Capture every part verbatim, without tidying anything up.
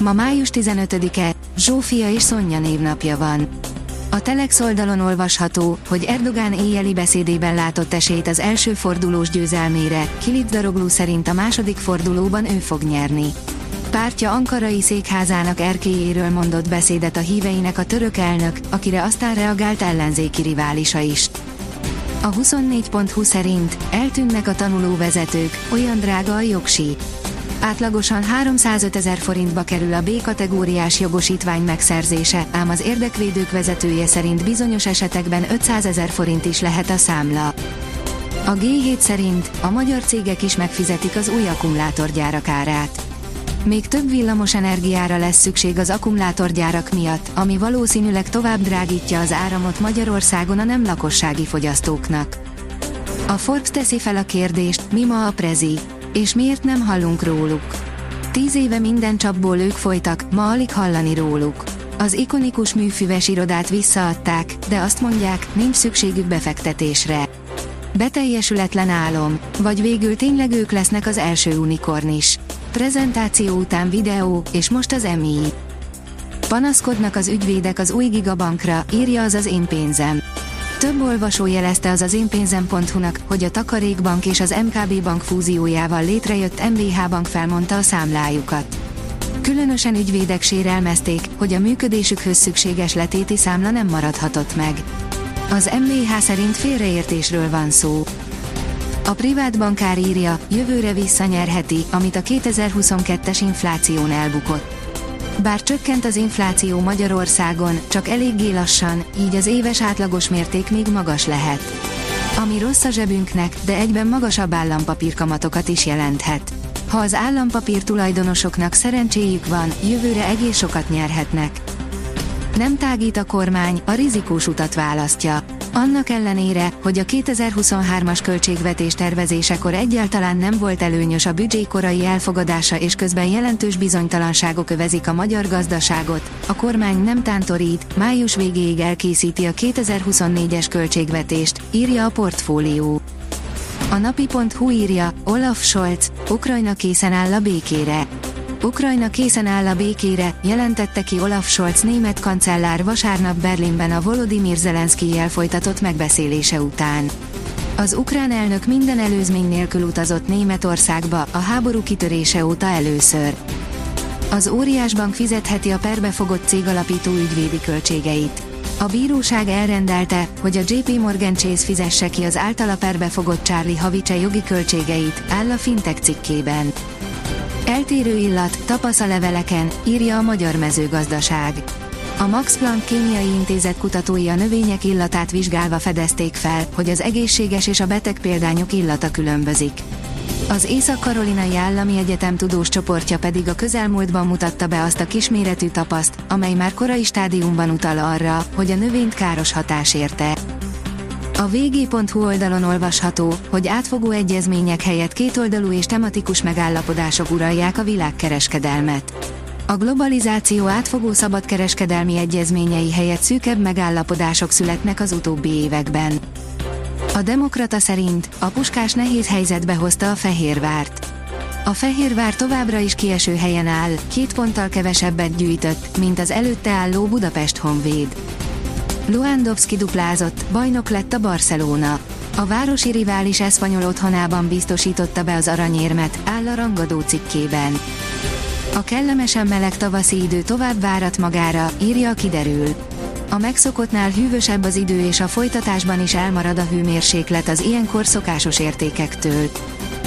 Ma május tizenötödike, Zsófia és Szonya névnapja van. A Telex oldalon olvasható, hogy Erdoğan éjjeli beszédében látott esélyt az első fordulós győzelmére, Kılıçdaroğlu szerint a második fordulóban ő fog nyerni. Pártja ankarai székházának erkélyéről mondott beszédet a híveinek a török elnök, akire aztán reagált ellenzéki riválisa is. A huszonnégy pont hu szerint eltűnnek a tanulóvezetők, olyan drága a jogsíj. Átlagosan háromszázötezer forintba kerül a B-kategóriás jogosítvány megszerzése, ám az érdekvédők vezetője szerint bizonyos esetekben ötszázezer forint is lehet a számla. A G hét szerint a magyar cégek is megfizetik az új akkumulátorgyárak árát. Még több villamos energiára lesz szükség az akkumulátorgyárak miatt, ami valószínűleg tovább drágítja az áramot Magyarországon a nem lakossági fogyasztóknak. A Forbes teszi fel a kérdést, mi ma a Prezi, és miért nem hallunk róluk. Tíz éve minden csapból ők folytak, ma alig hallani róluk. Az ikonikus műfüves irodát visszaadták, de azt mondják, nincs szükségük befektetésre. Beteljesületlen álom, vagy végül tényleg ők lesznek az első unikorn is. Prezentáció után videó, és most az E M I. Panaszkodnak az ügyvédek az új gigabankra, írja az az én pénzem. Több olvasó jelezte az az énpénzem pont hu-nak, hogy a Takarékbank és az M K B Bank fúziójával létrejött M B H Bank felmondta a számlájukat. Különösen ügyvédek sérelmezték, hogy a működésükhöz szükséges letéti számla nem maradhatott meg. Az M B H szerint félreértésről van szó. A privát bankár írja, jövőre visszanyerheti, amit a kétezer-huszonkettes infláción elbukott. Bár csökkent az infláció Magyarországon, csak eléggé lassan, így az éves átlagos mérték még magas lehet. Ami rossz a zsebünknek, de egyben magasabb állampapírkamatokat is jelenthet. Ha az állampapír tulajdonosoknak szerencséjük van, jövőre egész sokat nyerhetnek. Nem tágít a kormány, a rizikós utat választja. Annak ellenére, hogy a kétezer-huszonhármas költségvetés tervezésekor egyáltalán nem volt előnyös a büdzsé korai elfogadása és közben jelentős bizonytalanságok övezik a magyar gazdaságot, a kormány nem tántorít, május végéig elkészíti a kétezer-huszonnégyes költségvetést, írja a portfólió. A napi pont hu írja, Olaf Scholz, Ukrajna készen áll a békére. Ukrajna készen áll a békére, jelentette ki Olaf Scholz német kancellár vasárnap Berlinben a Volodymyr Zelenszkijjel folytatott megbeszélése után. Az ukrán elnök minden előzmény nélkül utazott Németországba, a háború kitörése óta először. Az óriásbank fizetheti a perbe fogott cég alapító ügyvédi költségeit. A bíróság elrendelte, hogy a J P Morgan Chase fizesse ki az általa perbe fogott Charlie Havice jogi költségeit, áll a fintech cikkében. Eltérő illat, tapasz a leveleken, írja a Magyar Mezőgazdaság. A Max Planck Kémiai Intézet kutatói a növények illatát vizsgálva fedezték fel, hogy az egészséges és a beteg példányok illata különbözik. Az Észak-Karolinai Állami Egyetem tudós csoportja pedig a közelmúltban mutatta be azt a kisméretű tapaszt, amely már korai stádiumban utal arra, hogy a növényt káros hatás érte. A vg.hu oldalon olvasható, hogy átfogó egyezmények helyett kétoldalú és tematikus megállapodások uralják a világkereskedelmet. A globalizáció átfogó szabadkereskedelmi egyezményei helyett szűkebb megállapodások születnek az utóbbi években. A Demokrata szerint a Puskás nehéz helyzetbe hozta a Fehérvárt. A Fehérvár továbbra is kieső helyen áll, két ponttal kevesebbet gyűjtött, mint az előtte álló Budapest Honvéd. Lewandowski duplázott, bajnok lett a Barcelona. A városi rivális Espanyol otthonában biztosította be az aranyérmet, áll a rangadó cikkében. A kellemesen meleg tavaszi idő tovább várat magára, írja a kiderül. A megszokottnál hűvösebb az idő és a folytatásban is elmarad a hőmérséklet az ilyenkor szokásos értékektől.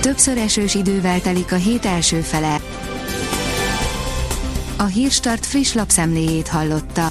Többször esős idővel telik a hét első fele. A Hírstart friss lapszemléjét hallotta.